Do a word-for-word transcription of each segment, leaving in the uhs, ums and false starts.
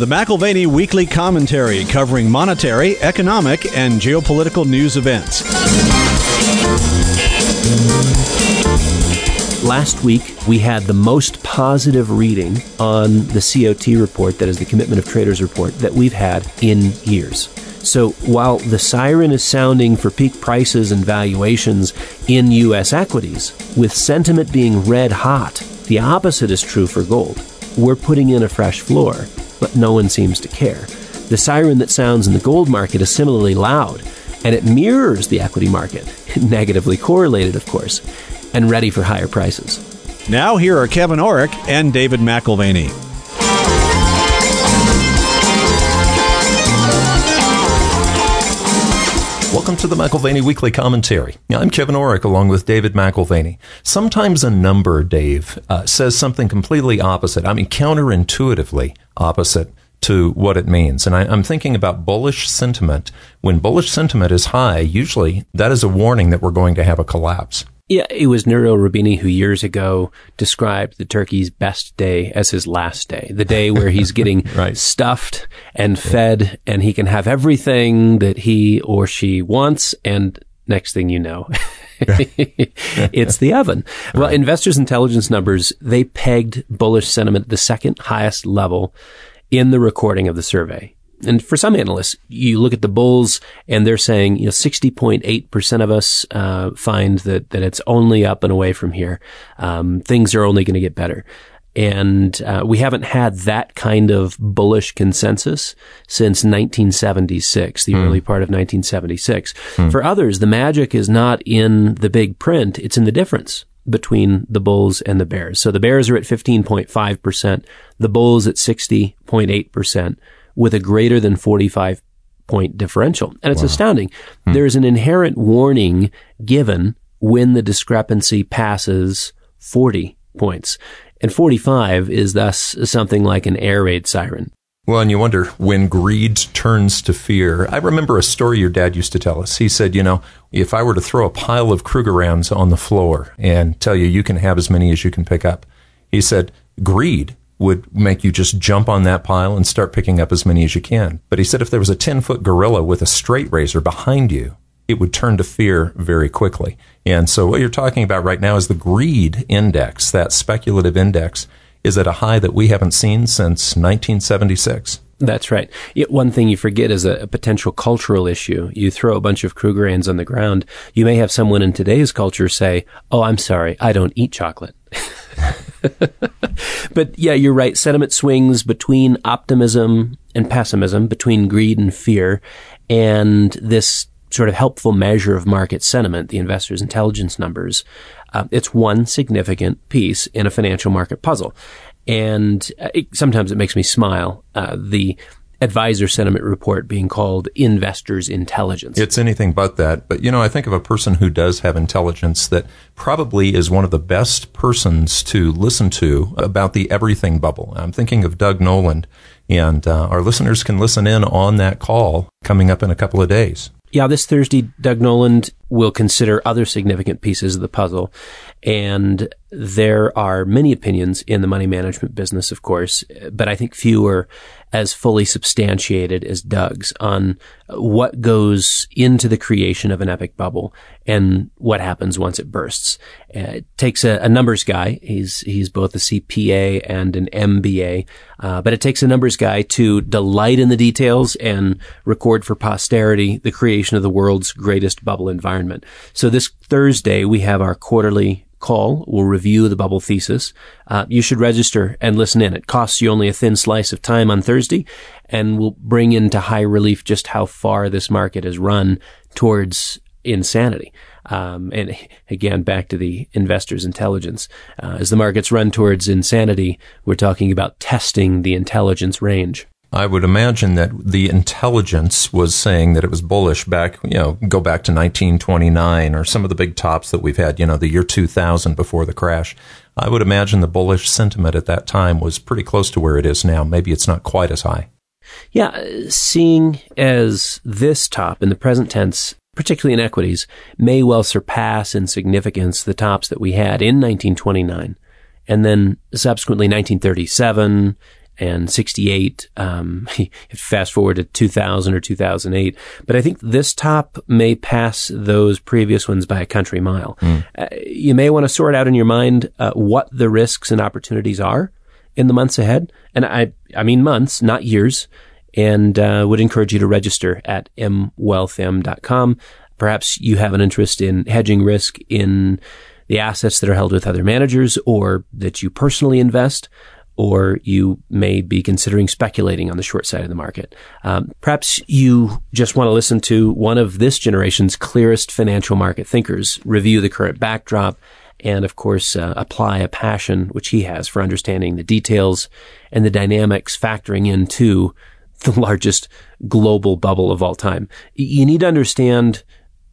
The McAlvany Weekly Commentary, covering monetary, economic, and geopolitical news events. Last week, we had the most positive reading on the C O T report, that is the Commitment of Traders report, that we've had in years. So while the siren is sounding for peak prices and valuations in U S equities, with sentiment being red hot, the opposite is true for gold. We're putting in a fresh floor, but no one seems to care. The siren that sounds in the gold market is similarly loud, and it mirrors the equity market, negatively correlated, of course, and ready for higher prices. Now here are Kevin O'Rourke and David McAlvany. Welcome to the McAlvany Weekly Commentary. I'm Kevin O'Rourke along with David McAlvany. Sometimes a number, Dave, uh, says something completely opposite, I mean counterintuitively opposite to what it means. And I, I'm thinking about bullish sentiment. When bullish sentiment is high, usually that is a warning that we're going to have a collapse. Yeah, it was Nouriel Roubini who years ago described the turkey's best day as his last day, the day where he's getting right. stuffed and fed, yeah. and he can have everything that he or she wants, and next thing you know, it's the oven. Right. Well, investors' intelligence numbers, they pegged bullish sentiment at the second highest level in the recording of the survey. And for some analysts, you look at the bulls and they're saying, you know, sixty point eight percent of us, uh, find that, that it's only up and away from here. Um, things are only going to get better. And, uh, we haven't had that kind of bullish consensus since nineteen seventy-six, the mm. early part of nineteen seventy-six. Mm. For others, the magic is not in the big print. It's in the difference between the bulls and the bears. So the bears are at fifteen point five percent, the bulls at sixty point eight percent. With a greater than forty-five point differential. And it's wow. astounding. Hmm. There's an inherent warning given when the discrepancy passes forty points. And forty-five is thus something like an air raid siren. Well, and you wonder when greed turns to fear. I remember a story your dad used to tell us. He said, you know, if I were to throw a pile of Kruger rounds on the floor and tell you you can have as many as you can pick up, he said, greed would make you just jump on that pile and start picking up as many as you can. But he said if there was a ten-foot gorilla with a straight razor behind you, it would turn to fear very quickly. And so what you're talking about right now is the greed index, that speculative index, is at a high that we haven't seen since nineteen seventy-six. That's right. It, one thing you forget is a, a potential cultural issue. You throw a bunch of Krugerrands on the ground. You may have someone in today's culture say, oh, I'm sorry, I don't eat chocolate. But yeah, you're right. Sentiment swings between optimism and pessimism, between greed and fear, and this sort of helpful measure of market sentiment, the investors' intelligence numbers. Uh, it's one significant piece in a financial market puzzle. And it, sometimes it makes me smile. Uh, the advisor sentiment report being called investors' intelligence. It's anything but that. But, you know, I think of a person who does have intelligence that probably is one of the best persons to listen to about the everything bubble. I'm thinking of Doug Noland, and uh, our listeners can listen in on that call coming up in a couple of days. Yeah, this Thursday, Doug Noland will consider other significant pieces of the puzzle. And there are many opinions in the money management business, of course, but I think few are as fully substantiated as Doug's on what goes into the creation of an epic bubble and what happens once it bursts. Uh, it takes a, a numbers guy. He's, he's both a C P A and an M B A, uh, but it takes a numbers guy to delight in the details and record for posterity the creation of the world's greatest bubble environment. So this Thursday, we have our quarterly call. We'll review the bubble thesis. Uh, you should register and listen in. It costs you only a thin slice of time on Thursday, and we'll bring into high relief just how far this market has run towards insanity. Um, and again, back to the investors' intelligence. Uh, as the markets run towards insanity, we're talking about testing the intelligence range. I would imagine that the intelligence was saying that it was bullish back, you know, go back to nineteen twenty-nine or some of the big tops that we've had, you know, the year two thousand before the crash. I would imagine the bullish sentiment at that time was pretty close to where it is now. Maybe it's not quite as high. Yeah, seeing as this top in the present tense, particularly in equities, may well surpass in significance the tops that we had in nineteen twenty-nine and then subsequently nineteen thirty-seven and sixty-eight. Um, fast forward to two thousand or two thousand eight. But I think this top may pass those previous ones by a country mile. Mm. Uh, you may want to sort out in your mind uh, what the risks and opportunities are in the months ahead. And I, I mean months, not years. And uh, would encourage you to register at m wealth m dot com. Perhaps you have an interest in hedging risk in the assets that are held with other managers, or that you personally invest, or you may be considering speculating on the short side of the market. Um, perhaps you just want to listen to one of this generation's clearest financial market thinkers review the current backdrop and, of course, uh, apply a passion, which he has, for understanding the details and the dynamics, factoring into the largest global bubble of all time. You need to understand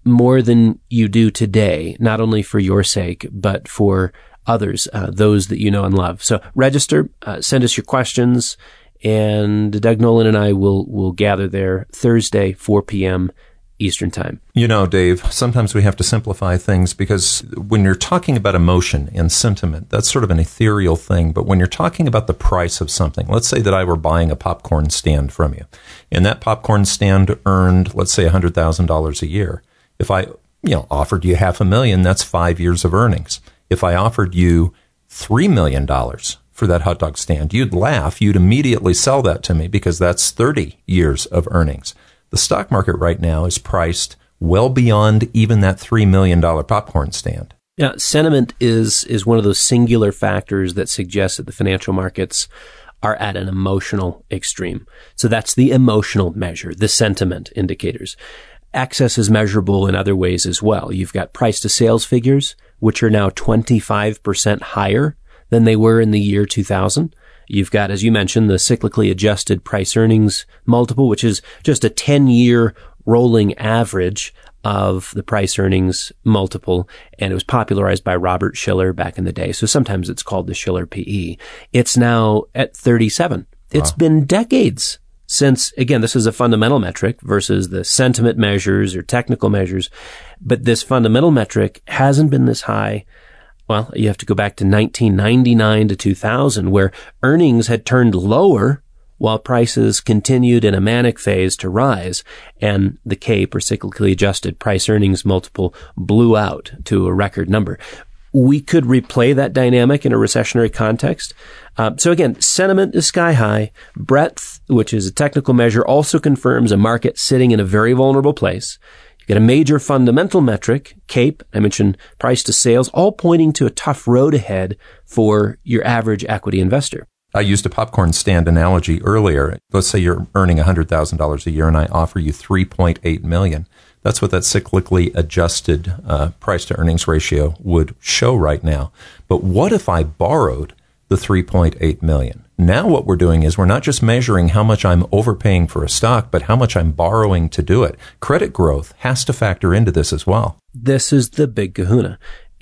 more than you do today, not only for your sake, but for others, uh, those that you know and love. So register, uh, send us your questions, and Doug Noland and I will will gather there Thursday, four p.m. Eastern Time. You know, Dave, sometimes we have to simplify things, because when you're talking about emotion and sentiment, that's sort of an ethereal thing. But when you're talking about the price of something, let's say that I were buying a popcorn stand from you, and that popcorn stand earned, let's say, one hundred thousand dollars a year. If I, you know, offered you half a million, that's five years of earnings. If I offered you three million dollars for that hot dog stand, you'd laugh. You'd immediately sell that to me, because that's thirty years of earnings. The stock market right now is priced well beyond even that three million dollars popcorn stand. Yeah, sentiment is is one of those singular factors that suggests that the financial markets are at an emotional extreme. So that's the emotional measure, the sentiment indicators. Access is measurable in other ways as well. You've got price to sales figures, which are now twenty-five percent higher than they were in the year two thousand. You've got, as you mentioned, the cyclically adjusted price earnings multiple, which is just a ten-year rolling average of the price earnings multiple. And it was popularized by Robert Schiller back in the day. So sometimes it's called the Schiller P E. It's now at thirty-seven. It's wow. been decades since, again, this is a fundamental metric versus the sentiment measures or technical measures. But this fundamental metric hasn't been this high. Well, you have to go back to nineteen ninety-nine to two thousand, where earnings had turned lower while prices continued in a manic phase to rise, and the CAPE, or cyclically adjusted price earnings multiple, blew out to a record number. We could replay that dynamic in a recessionary context. Uh, so again, sentiment is sky high. Breadth, which is a technical measure, also confirms a market sitting in a very vulnerable place. Got a major fundamental metric, CAPE, I mentioned price to sales, all pointing to a tough road ahead for your average equity investor. I used a popcorn stand analogy earlier. Let's say you're earning one hundred thousand dollars a year and I offer you three point eight million dollars. That's what that cyclically adjusted uh, price to earnings ratio would show right now. But what if I borrowed the three point eight million dollars? Now what we're doing is we're not just measuring how much I'm overpaying for a stock, but how much I'm borrowing to do it. Credit growth has to factor into this as well. This is the big kahuna.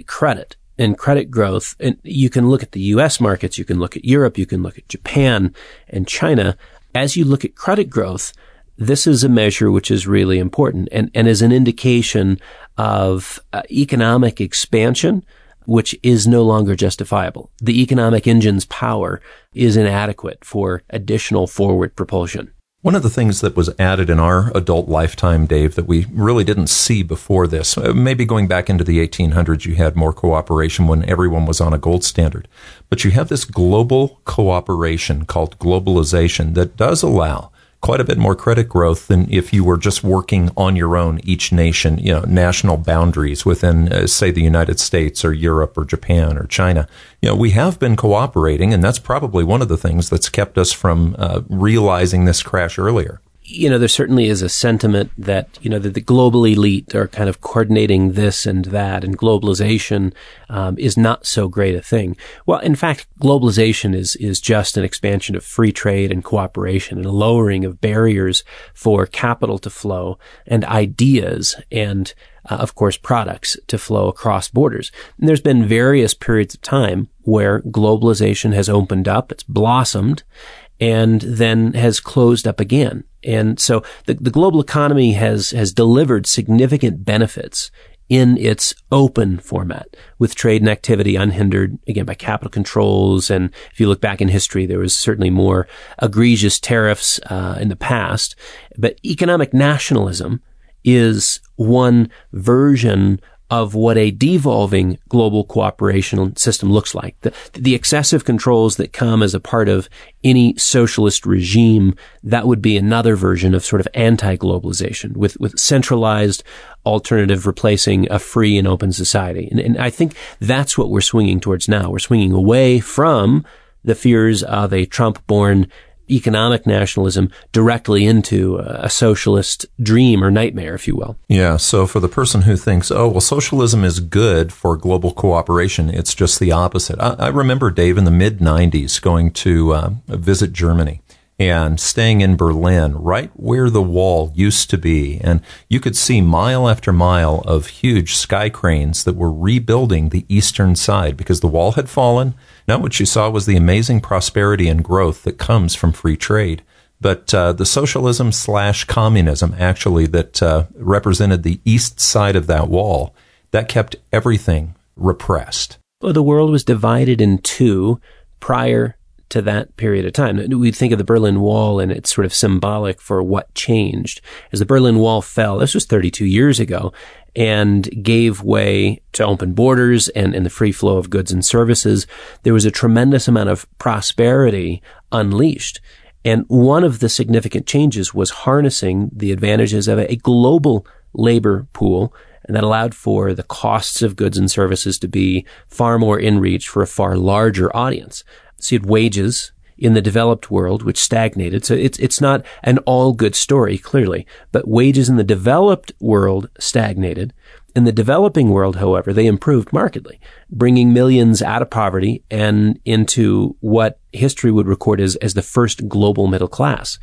Credit and credit growth. And you can look at the U S markets, you can look at Europe, you can look at Japan and China. As you look at credit growth, this is a measure which is really important and, and is an indication of uh, economic expansion, which is no longer justifiable. The economic engine's power is inadequate for additional forward propulsion. One of the things that was added in our adult lifetime, Dave, that we really didn't see before this, maybe going back into the eighteen hundreds, you had more cooperation when everyone was on a gold standard. But you have this global cooperation called globalization that does allow quite a bit more credit growth than if you were just working on your own, each nation, you know, national boundaries within, uh, say, the United States or Europe or Japan or China. You know, we have been cooperating, and that's probably one of the things that's kept us from uh, realizing this crash earlier. You know, there certainly is a sentiment that, you know, that the global elite are kind of coordinating this and that, and globalization um, is not so great a thing. Well, in fact, globalization is is just an expansion of free trade and cooperation and a lowering of barriers for capital to flow and ideas and, uh, of course, products to flow across borders. And there's been various periods of time where globalization has opened up, it's blossomed, and then has closed up again. And so the, the global economy has, has delivered significant benefits in its open format, with trade and activity unhindered, again, by capital controls. And if you look back in history, there was certainly more egregious tariffs uh, in the past. But economic nationalism is one version of what a devolving global cooperation system looks like. The, the excessive controls that come as a part of any socialist regime, that would be another version of sort of anti-globalization, with, with centralized alternative replacing a free and open society. And, and I think that's what we're swinging towards now. We're swinging away from the fears of a Trump-born economic nationalism directly into a socialist dream or nightmare, if you will. Yeah. So for the person who thinks, oh, well, socialism is good for global cooperation, it's just the opposite. I, I remember, Dave, in the mid nineties going to uh, visit Germany and staying in Berlin, right where the wall used to be. And you could see mile after mile of huge sky cranes that were rebuilding the eastern side because the wall had fallen. Now what you saw was the amazing prosperity and growth that comes from free trade. But uh, the socialism slash communism, actually, that uh, represented the east side of that wall, that kept everything repressed. Well, the world was divided in two prior to that period of time. We think of the Berlin Wall, and it's sort of symbolic for what changed. As the Berlin Wall fell, this was thirty-two years ago, and gave way to open borders and, and the free flow of goods and services, there was a tremendous amount of prosperity unleashed. And one of the significant changes was harnessing the advantages of a global labor pool, and that allowed for the costs of goods and services to be far more in reach for a far larger audience. So you had wages in the developed world, which stagnated. So it's it's not an all good story, clearly, but wages in the developed world stagnated. In the developing world, however, they improved markedly, bringing millions out of poverty and into what history would record as, as the first global middle class.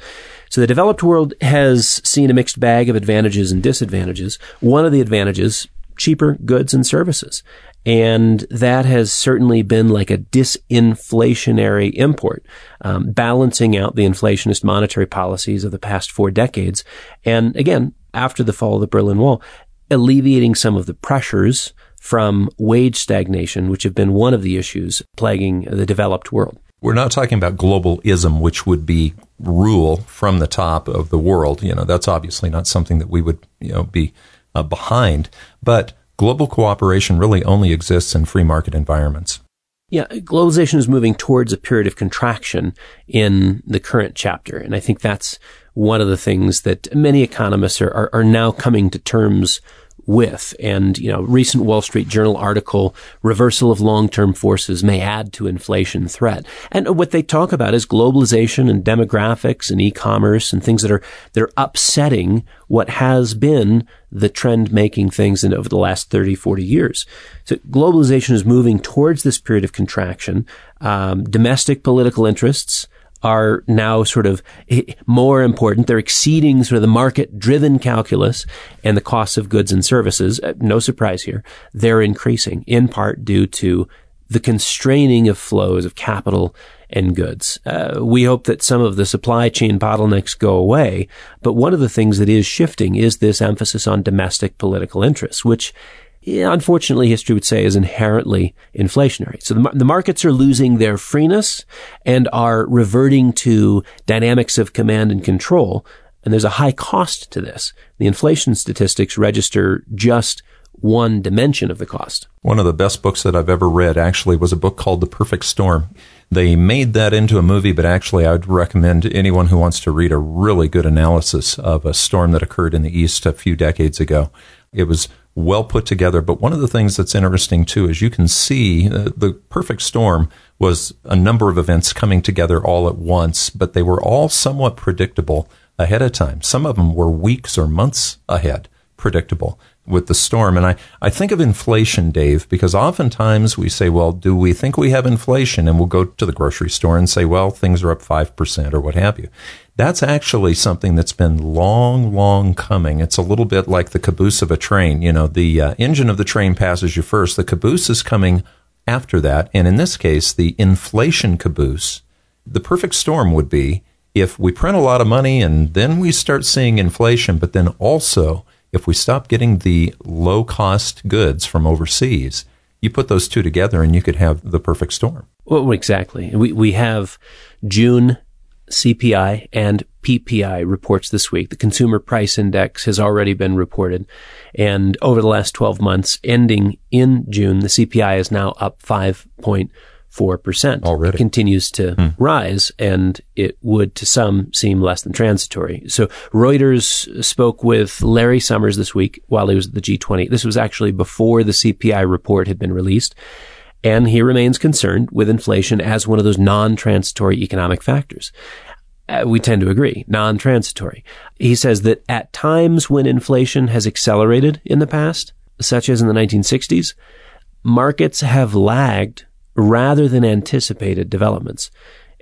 So the developed world has seen a mixed bag of advantages and disadvantages. One of the advantages, cheaper goods and services. And that has certainly been like a disinflationary import, um, balancing out the inflationist monetary policies of the past four decades. And again, after the fall of the Berlin Wall, alleviating some of the pressures from wage stagnation, which have been one of the issues plaguing the developed world. We're not talking about globalism, which would be rule from the top of the world. You know, that's obviously not something that we would, you know, be uh, behind. But global cooperation really only exists in free market environments. Yeah, globalization is moving towards a period of contraction in the current chapter. And I think that's one of the things that many economists are, are, are now coming to terms with. And, you know, recent Wall Street Journal article, reversal of long-term forces may add to inflation threat. And what they talk about is globalization and demographics and e-commerce and things that are, they're upsetting what has been the trend making things in over the last thirty, forty years. So globalization is moving towards this period of contraction. Um, domestic political interests are now sort of more important. They're exceeding sort of the market-driven calculus, and the costs of goods and services, no surprise here, they're increasing in part due to the constraining of flows of capital and goods. Uh, we hope that some of the supply chain bottlenecks go away, but one of the things that is shifting is this emphasis on domestic political interests, which unfortunately, history would say is inherently inflationary. So the, the markets are losing their freeness and are reverting to dynamics of command and control. And there's a high cost to this. The inflation statistics register just one dimension of the cost. One of the best books that I've ever read actually was a book called The Perfect Storm. They made that into a movie, but actually I would recommend anyone who wants to read a really good analysis of a storm that occurred in the East a few decades ago. It was well put together. But one of the things that's interesting, too, is you can see uh, the perfect storm was a number of events coming together all at once, but they were all somewhat predictable ahead of time. Some of them were weeks or months ahead, predictable with the storm. And I, I think of inflation, Dave, because oftentimes we say, well, do we think we have inflation? And we'll go to the grocery store and say, well, things are up five percent or what have you. That's actually something that's been long, long coming. It's a little bit like the caboose of a train. You know, the uh, engine of the train passes you first. The caboose is coming after that. And in this case, the inflation caboose, the perfect storm would be if we print a lot of money and then we start seeing inflation, but then also If we stop getting the low-cost goods from overseas, you put those two together and you could have the perfect storm. Well, exactly. We we have June C P I and P P I reports this week. The Consumer Price Index has already been reported. And over the last twelve months, ending in June, the C P I is now up five point four percent. Already. It continues to hmm. rise, and it would, to some, seem less than transitory. So Reuters spoke with Larry Summers this week while he was at the G twenty. This was actually before the C P I report had been released. And he remains concerned with inflation as one of those non-transitory economic factors. Uh, we tend to agree, non-transitory. He says that at times when inflation has accelerated in the past, such as in the nineteen sixties, markets have lagged rather than anticipated developments.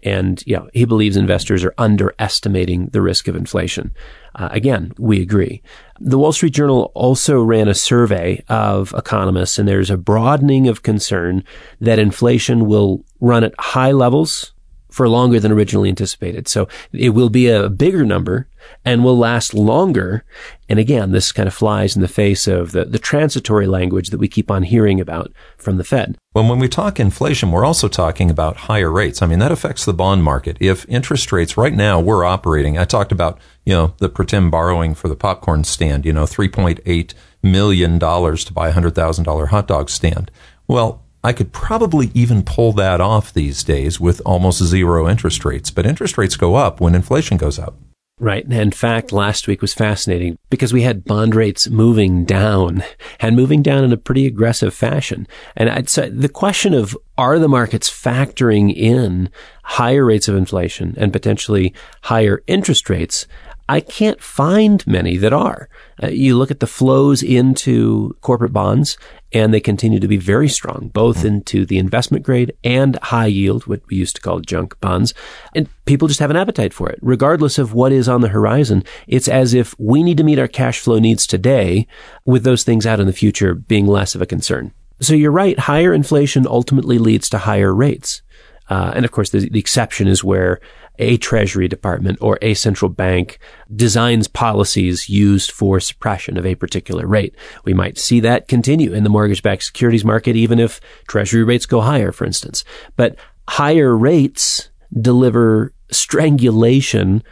And, you know, he believes investors are underestimating the risk of inflation. Uh, again, we agree. The Wall Street Journal also ran a survey of economists, and there's a broadening of concern that inflation will run at high levels for longer than originally anticipated. So it will be a bigger number and will last longer. And again, this kind of flies in the face of the, the transitory language that we keep on hearing about from the Fed. Well, when we talk inflation, we're also talking about higher rates. I mean, that affects the bond market. If interest rates right now we're operating, I talked about, you know, the pretend borrowing for the popcorn stand, you know, three point eight million dollars to buy a one hundred thousand dollars hot dog stand. Well, I could probably even pull that off these days with almost zero interest rates. But interest rates go up when inflation goes up. Right. And in fact, last week was fascinating because we had bond rates moving down and moving down in a pretty aggressive fashion. And I'd say the question of, are the markets factoring in higher rates of inflation and potentially higher interest rates? I can't find many that are. Uh, you look at the flows into corporate bonds, and they continue to be very strong, both into the investment grade and high yield, what we used to call junk bonds. And people just have an appetite for it. Regardless of what is on the horizon, it's as if we need to meet our cash flow needs today with those things out in the future being less of a concern. So you're right. Higher inflation ultimately leads to higher rates. Uh, and of course, the, the exception is where a Treasury Department or a central bank designs policies used for suppression of a particular rate. We might see that continue in the mortgage-backed securities market, even if Treasury rates go higher, for instance. But higher rates deliver strangulation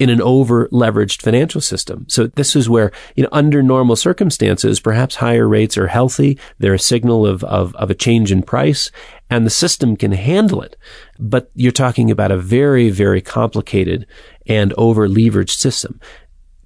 in an over-leveraged financial system. So this is where, you know, under normal circumstances, perhaps higher rates are healthy. They're a signal of, of, of a change in price, and the system can handle it. But you're talking about a very, very complicated and over-leveraged system.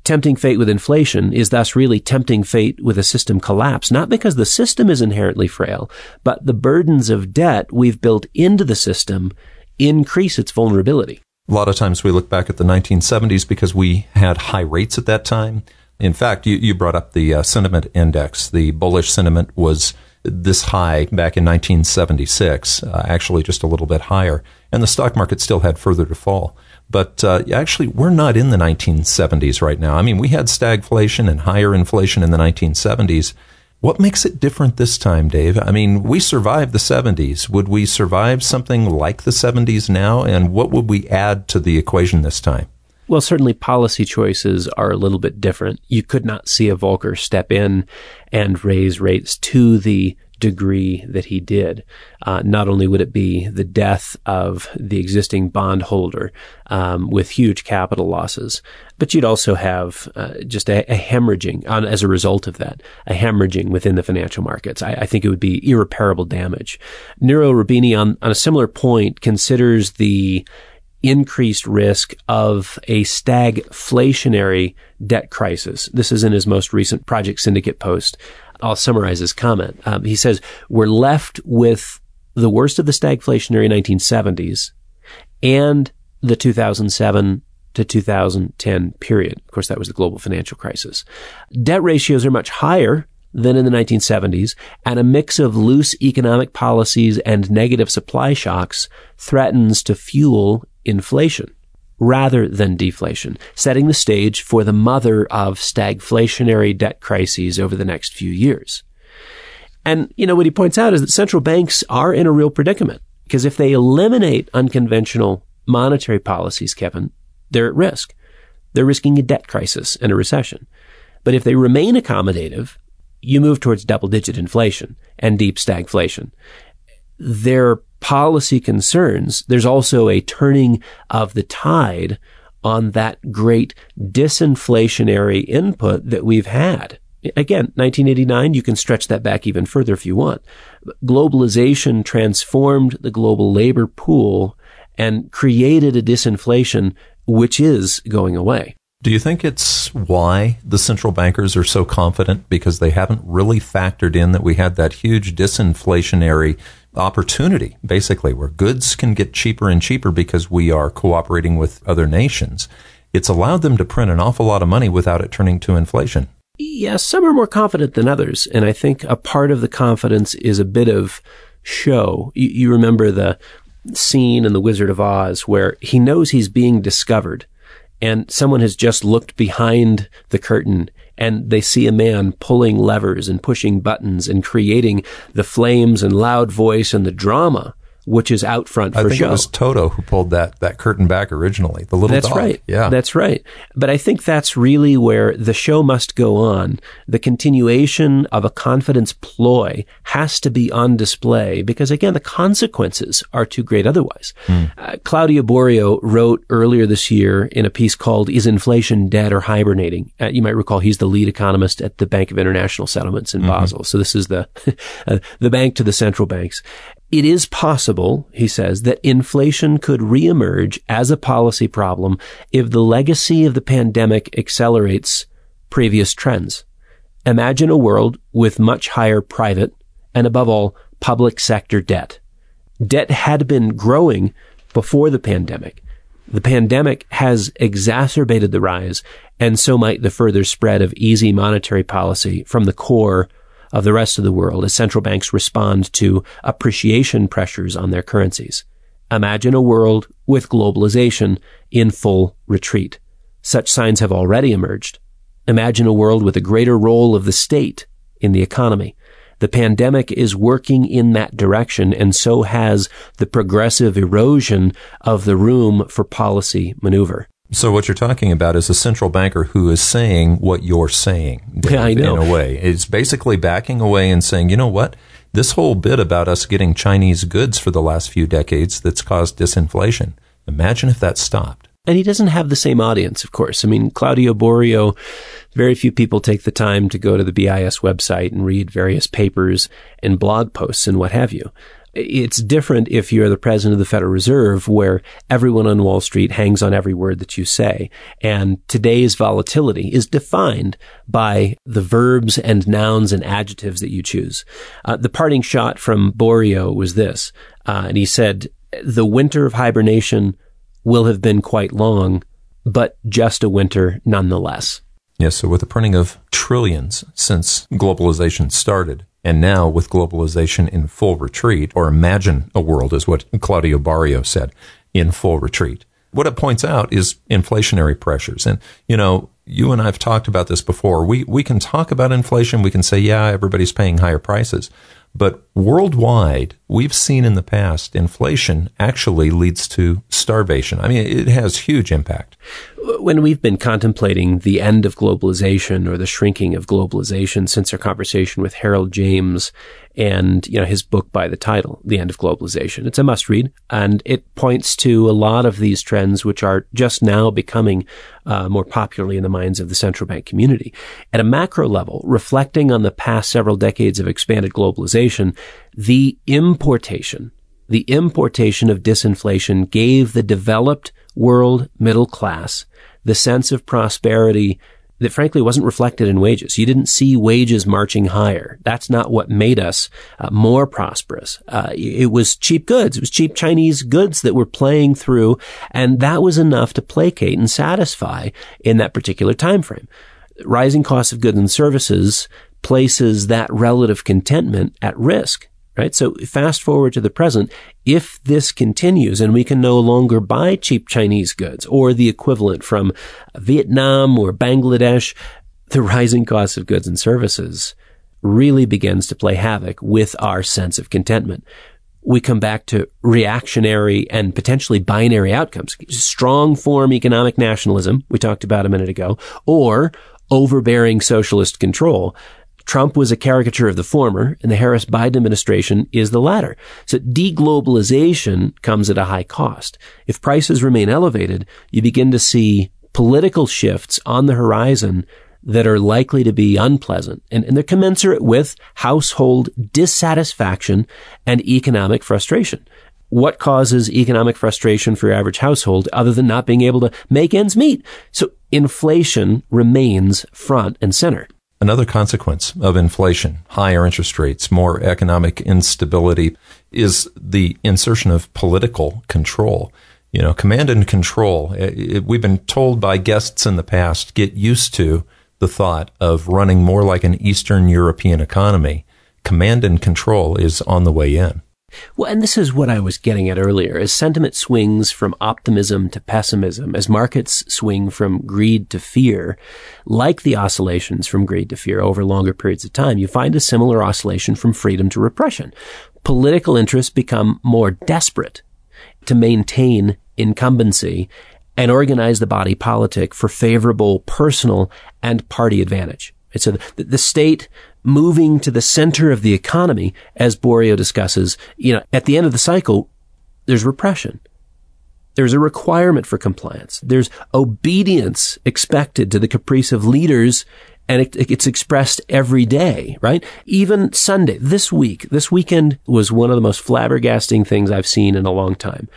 Tempting fate with inflation is thus really tempting fate with a system collapse, not because the system is inherently frail, but the burdens of debt we've built into the system increase its vulnerability. A lot of times we look back at the nineteen seventies because we had high rates at that time. In fact, you, you brought up the uh, sentiment index. The bullish sentiment was this high back in nineteen seventy-six, uh, actually just a little bit higher. And the stock market still had further to fall. But uh, actually, we're not in the nineteen seventies right now. I mean, we had stagflation and higher inflation in the nineteen seventies. What makes it different this time, Dave? I mean, we survived the seventies. Would we survive something like the seventies now? And what would we add to the equation this time? Well, certainly policy choices are a little bit different. You could not see a Volcker step in and raise rates to the degree that he did. Uh, not only would it be the death of the existing bondholder um, with huge capital losses, but you'd also have uh, just a, a hemorrhaging on, as a result of that, a hemorrhaging within the financial markets. I, I think it would be irreparable damage. Nero Rubini, on, on a similar point, considers the increased risk of a stagflationary debt crisis. This is in his most recent Project Syndicate post. I'll summarize his comment. Um, he says, we're left with the worst of the stagflationary nineteen seventies and the two thousand seven to two thousand ten period. Of course, that was the global financial crisis. Debt ratios are much higher than in the nineteen seventies, and a mix of loose economic policies and negative supply shocks threatens to fuel inflation rather than deflation, setting the stage for the mother of stagflationary debt crises over the next few years. And, you know, what he points out is that central banks are in a real predicament, because if they eliminate unconventional monetary policies, Kevin, they're at risk. They're risking a debt crisis and a recession. But if they remain accommodative, you move towards double-digit inflation and deep stagflation. Their policy concerns, there's also a turning of the tide on that great disinflationary input that we've had. Again, nineteen eighty-nine, you can stretch that back even further if you want. Globalization transformed the global labor pool and created a disinflation which is going away. Do you think it's why the central bankers are so confident? Because they haven't really factored in that we had that huge disinflationary opportunity, basically, where goods can get cheaper and cheaper because we are cooperating with other nations. It's allowed them to print an awful lot of money without it turning to inflation. Yes, some are more confident than others. And I think a part of the confidence is a bit of show. You, you remember the scene in The Wizard of Oz where he knows he's being discovered. And someone has just looked behind the curtain and they see a man pulling levers and pushing buttons and creating the flames and loud voice and the drama, which is out front for show. I think it was Toto who pulled that, that curtain back originally, the little dog. That's right. Yeah. That's right. But I think that's really where the show must go on. The continuation of a confidence ploy has to be on display because, again, the consequences are too great otherwise. Mm. Uh, Claudio Borio wrote earlier this year in a piece called Is Inflation Dead or Hibernating? Uh, you might recall he's the lead economist at the Bank of International Settlements in mm-hmm. Basel. So this is the uh, the bank to the central banks. It is possible, he says, that inflation could reemerge as a policy problem if the legacy of the pandemic accelerates previous trends. Imagine a world with much higher private and, above all, public sector debt. Debt had been growing before the pandemic. The pandemic has exacerbated the rise, and so might the further spread of easy monetary policy from the core of the rest of the world as central banks respond to appreciation pressures on their currencies. Imagine a world with globalization in full retreat. Such signs have already emerged. Imagine a world with a greater role of the state in the economy. The pandemic is working in that direction, and so has the progressive erosion of the room for policy maneuver. So what you're talking about is a central banker who is saying what you're saying, David, I know. In a way. It's basically backing away and saying, you know what, this whole bit about us getting Chinese goods for the last few decades that's caused disinflation, imagine if that stopped. And he doesn't have the same audience, of course. I mean, Claudio Borio, very few people take the time to go to the B I S website and read various papers and blog posts and what have you. It's different if you're the president of the Federal Reserve, where everyone on Wall Street hangs on every word that you say. And today's volatility is defined by the verbs and nouns and adjectives that you choose. Uh, the parting shot from Borio was this, uh, and he said, "The winter of hibernation will have been quite long, but just a winter nonetheless." Yes, so with the printing of trillions since globalization started, and now with globalization in full retreat, or imagine a world, is what Claudio Borio said, in full retreat. What it points out is inflationary pressures. And, you know, you and I have talked about this before. We we can talk about inflation. We can say, yeah, everybody's paying higher prices. But worldwide, we've seen in the past, inflation actually leads to starvation. I mean, it has huge impact. When we've been contemplating the end of globalization or the shrinking of globalization since our conversation with Harold James and, you know, his book by the title, The End of Globalization, it's a must read. And it points to a lot of these trends, which are just now becoming uh, more popularly in the minds of the central bank community. At a macro level, reflecting on the past several decades of expanded globalization, The importation, the importation of disinflation gave the developed world middle class the sense of prosperity that frankly wasn't reflected in wages. You didn't see wages marching higher. That's not what made us uh, more prosperous. Uh, it was cheap goods. It was cheap Chinese goods that were playing through, and that was enough to placate and satisfy in that particular time frame. Rising costs of goods and services places that relative contentment at risk, right? So fast forward to the present. If this continues and we can no longer buy cheap Chinese goods or the equivalent from Vietnam or Bangladesh, the rising cost of goods and services really begins to play havoc with our sense of contentment. We come back to reactionary and potentially binary outcomes. Strong form economic nationalism, we talked about a minute ago, or overbearing socialist control. Trump was a caricature of the former, and the Harris-Biden administration is the latter. So deglobalization comes at a high cost. If prices remain elevated, you begin to see political shifts on the horizon that are likely to be unpleasant, and, and they're commensurate with household dissatisfaction and economic frustration. What causes economic frustration for your average household other than not being able to make ends meet? So inflation remains front and center. Another consequence of inflation, higher interest rates, more economic instability, is the insertion of political control. You know, command and control. It, we've been told by guests in the past, get used to the thought of running more like an Eastern European economy. Command and control is on the way in. Well, and this is what I was getting at earlier. As sentiment swings from optimism to pessimism, as markets swing from greed to fear, like the oscillations from greed to fear over longer periods of time, you find a similar oscillation from freedom to repression. Political interests become more desperate to maintain incumbency and organize the body politic for favorable personal and party advantage. And so the state moving to the center of the economy, as Borio discusses, you know, at the end of the cycle, there's repression. There's a requirement for compliance. There's obedience expected to the caprice of leaders, and it, it's expressed every day, right? Even Sunday, this week, this weekend was one of the most flabbergasting things I've seen in a long time.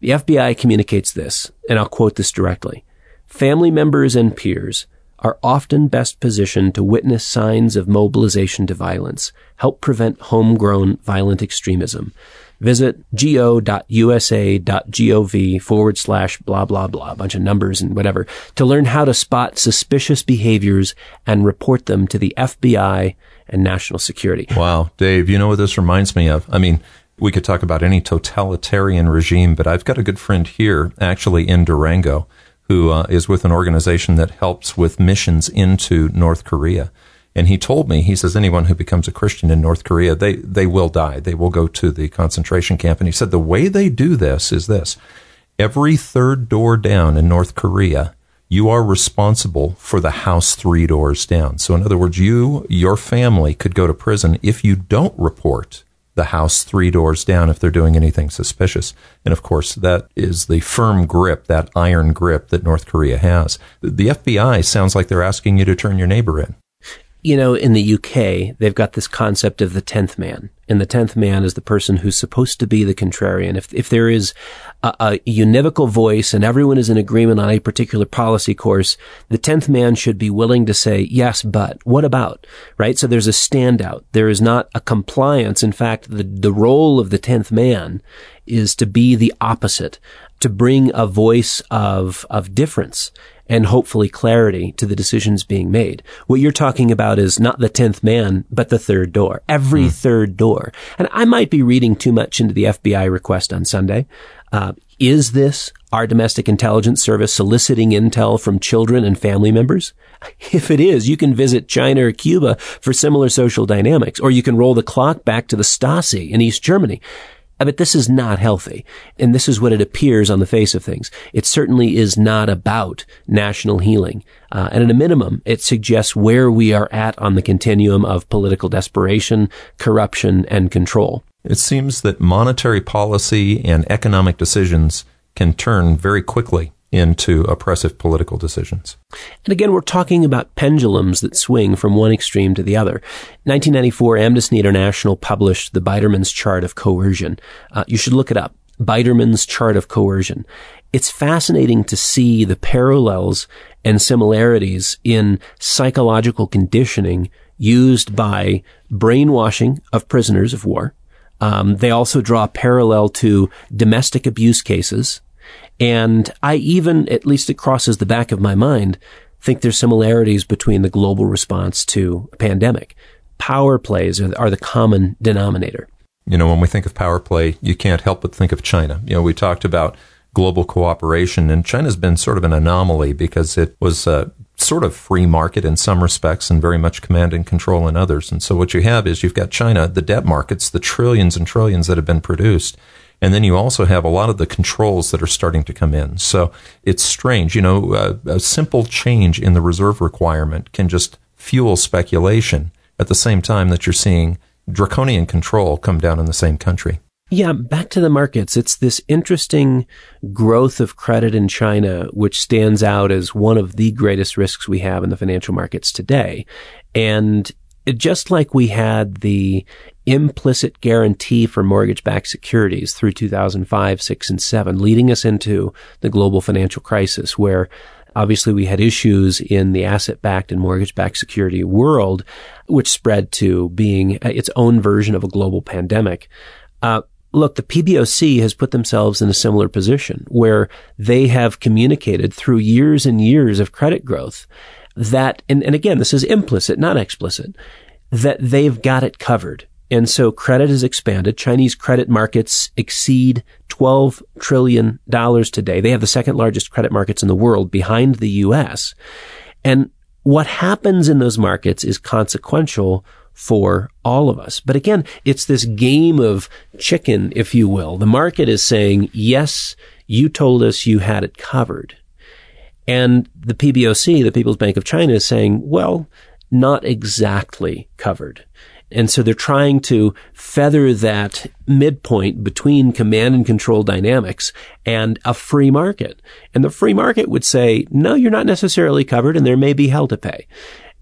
The F B I communicates this, and I'll quote this directly. Family members and peers are often best positioned to witness signs of mobilization to violence, help prevent homegrown violent extremism. Visit go.usa.gov forward slash blah, blah, blah, a bunch of numbers and whatever, to learn how to spot suspicious behaviors and report them to the F B I and national security. Wow, Dave, you know what this reminds me of? I mean, we could talk about any totalitarian regime, but I've got a good friend here, actually in Durango, who uh, is with an organization that helps with missions into North Korea. And he told me, he says, anyone who becomes a Christian in North Korea, they, they will die. They will go to the concentration camp. And he said, the way they do this is this. Every third door down in North Korea, you are responsible for the house three doors down. So in other words, you, your family could go to prison if you don't report the house three doors down if they're doing anything suspicious. And of course, that is the firm grip, that iron grip that North Korea has. The F B I sounds like they're asking you to turn your neighbor in. You know, in the U K, they've got this concept of the tenth man. And the tenth man is the person who's supposed to be the contrarian. If if there is a, a univocal voice and everyone is in agreement on a particular policy course, the tenth man should be willing to say, yes, but what about, right? So there's a standout. There is not a compliance. In fact, the, the role of the tenth man is to be the opposite, to bring a voice of of difference and hopefully clarity to the decisions being made. What you're talking about is not the tenth man, but the third door, every mm. third door. And I might be reading too much into the F B I request on Sunday. Uh, is this our domestic intelligence service soliciting intel from children and family members? If it is, you can visit China or Cuba for similar social dynamics, or you can roll the clock back to the Stasi in East Germany. But this is not healthy, and this is what it appears on the face of things. It certainly is not about national healing. Uh, and at a minimum, it suggests where we are at on the continuum of political desperation, corruption, and control. It seems that monetary policy and economic decisions can turn very quickly into oppressive political decisions. And again, we're talking about pendulums that swing from one extreme to the other. nineteen ninety-four, Amnesty International published the Biderman's Chart of Coercion. Uh, you should look it up, Biderman's Chart of Coercion. It's fascinating to see the parallels and similarities in psychological conditioning used by brainwashing of prisoners of war. Um, they also draw a parallel to domestic abuse cases. And I even, at least it crosses the back of my mind, think there's similarities between the global response to a pandemic. Power plays are, are the common denominator. You know, when we think of power play, you can't help but think of China. You know, we talked about global cooperation, and China's been sort of an anomaly because it was a sort of free market in some respects and very much command and control in others. And so what you have is you've got China, the debt markets, the trillions and trillions that have been produced. And then you also have a lot of the controls that are starting to come in. So it's strange. You know, uh, a simple change in the reserve requirement can just fuel speculation at the same time that you're seeing draconian control come down in the same country. Yeah, back to the markets. It's this interesting growth of credit in China, which stands out as one of the greatest risks we have in the financial markets today. And just like we had the implicit guarantee for mortgage-backed securities through two thousand five, six, and seven, leading us into the global financial crisis, where obviously we had issues in the asset-backed and mortgage-backed security world, which spread to being its own version of a global pandemic. Uh, Look, the P B O C has put themselves in a similar position where they have communicated through years and years of credit growth that, and, and again, this is implicit, not explicit, that they've got it covered. And so credit has expanded. Chinese credit markets exceed twelve trillion dollars today. They have the second largest credit markets in the world behind the U S. And what happens in those markets is consequential for all of us. But again, it's this game of chicken, if you will. The market is saying, yes, you told us you had it covered. And the P B O C, the People's Bank of China, is saying, well, not exactly covered. And so they're trying to feather that midpoint between command and control dynamics and a free market. And the free market would say, no, you're not necessarily covered, and there may be hell to pay,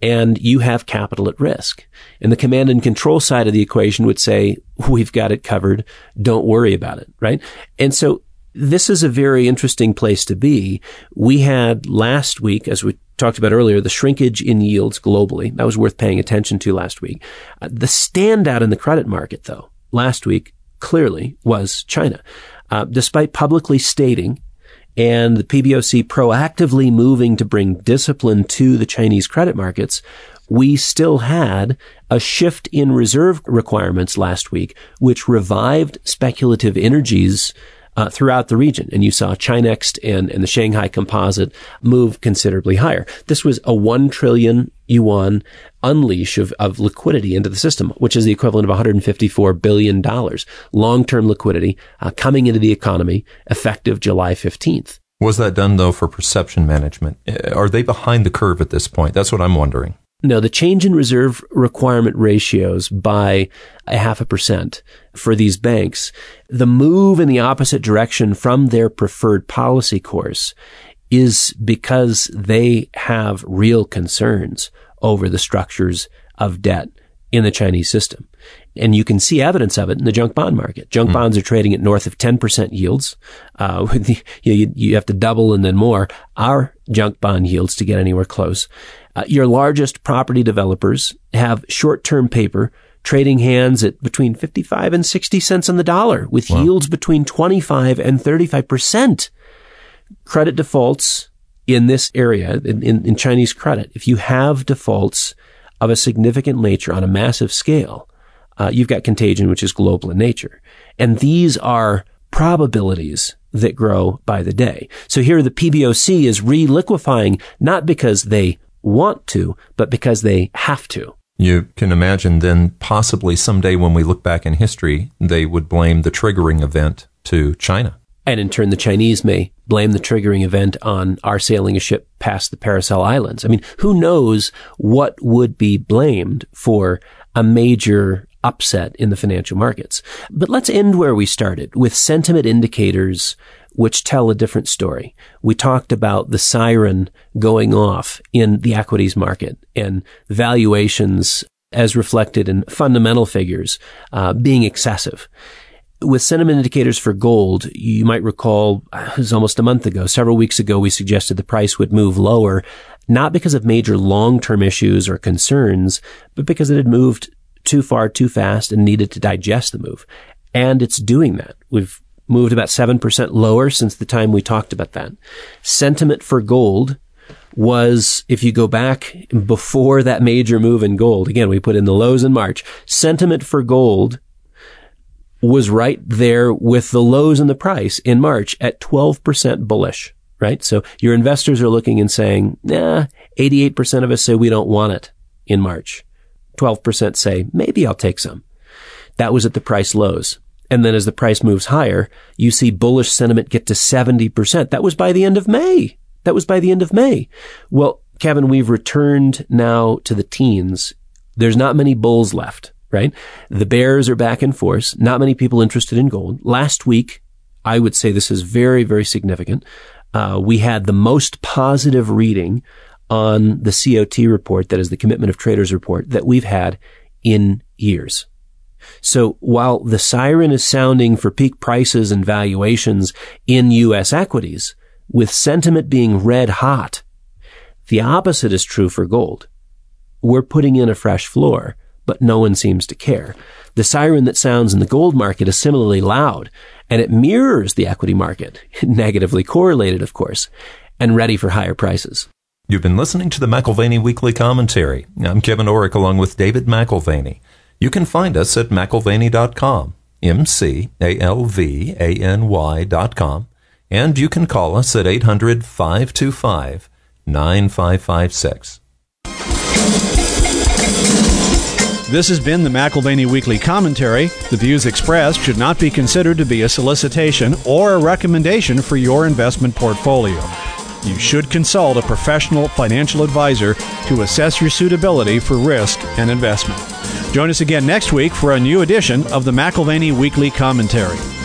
and you have capital at risk. And the command and control side of the equation would say, we've got it covered, don't worry about it, right? And so this is a very interesting place to be. We had last week, as we talked about earlier, the shrinkage in yields globally. That was worth paying attention to last week. Uh, the standout in the credit market, though, last week clearly was China. Uh, despite publicly stating and the P B O C proactively moving to bring discipline to the Chinese credit markets, we still had a shift in reserve requirements last week, which revived speculative energies uh, throughout the region. And you saw ChiNext and, and the Shanghai Composite move considerably higher. This was a one trillion yuan unleash of, of liquidity into the system, which is the equivalent of one hundred fifty-four billion dollars, long-term liquidity uh, coming into the economy effective July fifteenth. Was that done, though, for perception management? Are they behind the curve at this point? That's what I'm wondering. No, the change in reserve requirement ratios by a half a percent for these banks, the move in the opposite direction from their preferred policy course, is because they have real concerns over the structures of debt in the Chinese system. And you can see evidence of it in the junk bond market. Junk mm. bonds are trading at north of ten percent yields. Uh, you, you have to double and then more our junk bond yields to get anywhere close. Uh, your largest property developers have short-term paper trading hands at between fifty-five and sixty cents on the dollar, with wow. yields between twenty-five and thirty-five percent. Credit defaults in this area, in, in, in Chinese credit, if you have defaults of a significant nature on a massive scale, uh, you've got contagion, which is global in nature. And these are probabilities that grow by the day. So here the P B O C is reliquefying, not because they want to, but because they have to. You can imagine then possibly someday when we look back in history, they would blame the triggering event to China. And in turn, the Chinese may blame the triggering event on our sailing a ship past the Paracel Islands. I mean, who knows what would be blamed for a major upset in the financial markets. But let's end where we started, with sentiment indicators which tell a different story. We talked about the siren going off in the equities market and valuations as reflected in fundamental figures uh, being excessive. With sentiment indicators for gold, you might recall it was almost a month ago, several weeks ago, we suggested the price would move lower, not because of major long-term issues or concerns, but because it had moved too far, too fast, and needed to digest the move. And it's doing that. We've moved about seven percent lower since the time we talked about that. Sentiment for gold was, if you go back before that major move in gold, again, we put in the lows in March, sentiment for gold was right there with the lows in the price in March at twelve percent bullish, right? So your investors are looking and saying, nah, eighty-eight percent of us say we don't want it in March. twelve percent say, maybe I'll take some. That was at the price lows. And then as the price moves higher, you see bullish sentiment get to seventy percent. That was by the end of May. That was by the end of May. Well, Kevin, we've returned now to the teens. There's not many bulls left, right? The bears are back in force. Not many people interested in gold. Last week, I would say this is very, very significant. Uh, we had the most positive reading on the C O T report, that is the Commitment of Traders report, that we've had in years. So while the siren is sounding for peak prices and valuations in U S equities, with sentiment being red hot, the opposite is true for gold. We're putting in a fresh floor, but no one seems to care. The siren that sounds in the gold market is similarly loud, and it mirrors the equity market, negatively correlated, of course, and ready for higher prices. You've been listening to the McAlvany Weekly Commentary. I'm Kevin O'Rourke along with David McAlvany. You can find us at mcalvany dot com, M C A L V A N Y dot com, and you can call us at eight hundred, five two five, nine five five six. This has been the McAlvany Weekly Commentary. The views expressed should not be considered to be a solicitation or a recommendation for your investment portfolio. You should consult a professional financial advisor to assess your suitability for risk and investment. Join us again next week for a new edition of the McAlvany Weekly Commentary.